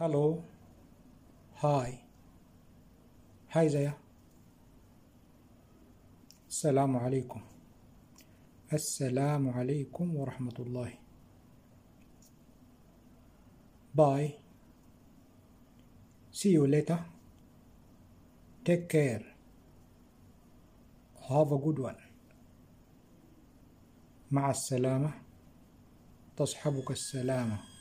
Hello. Hi. Hi, Zaya. Assalamu alaikum. Assalamu alaikum wa rahmatullahi. Bye. See you later. Take care. Have a good one. مع السلامة. تصحبك السلامة.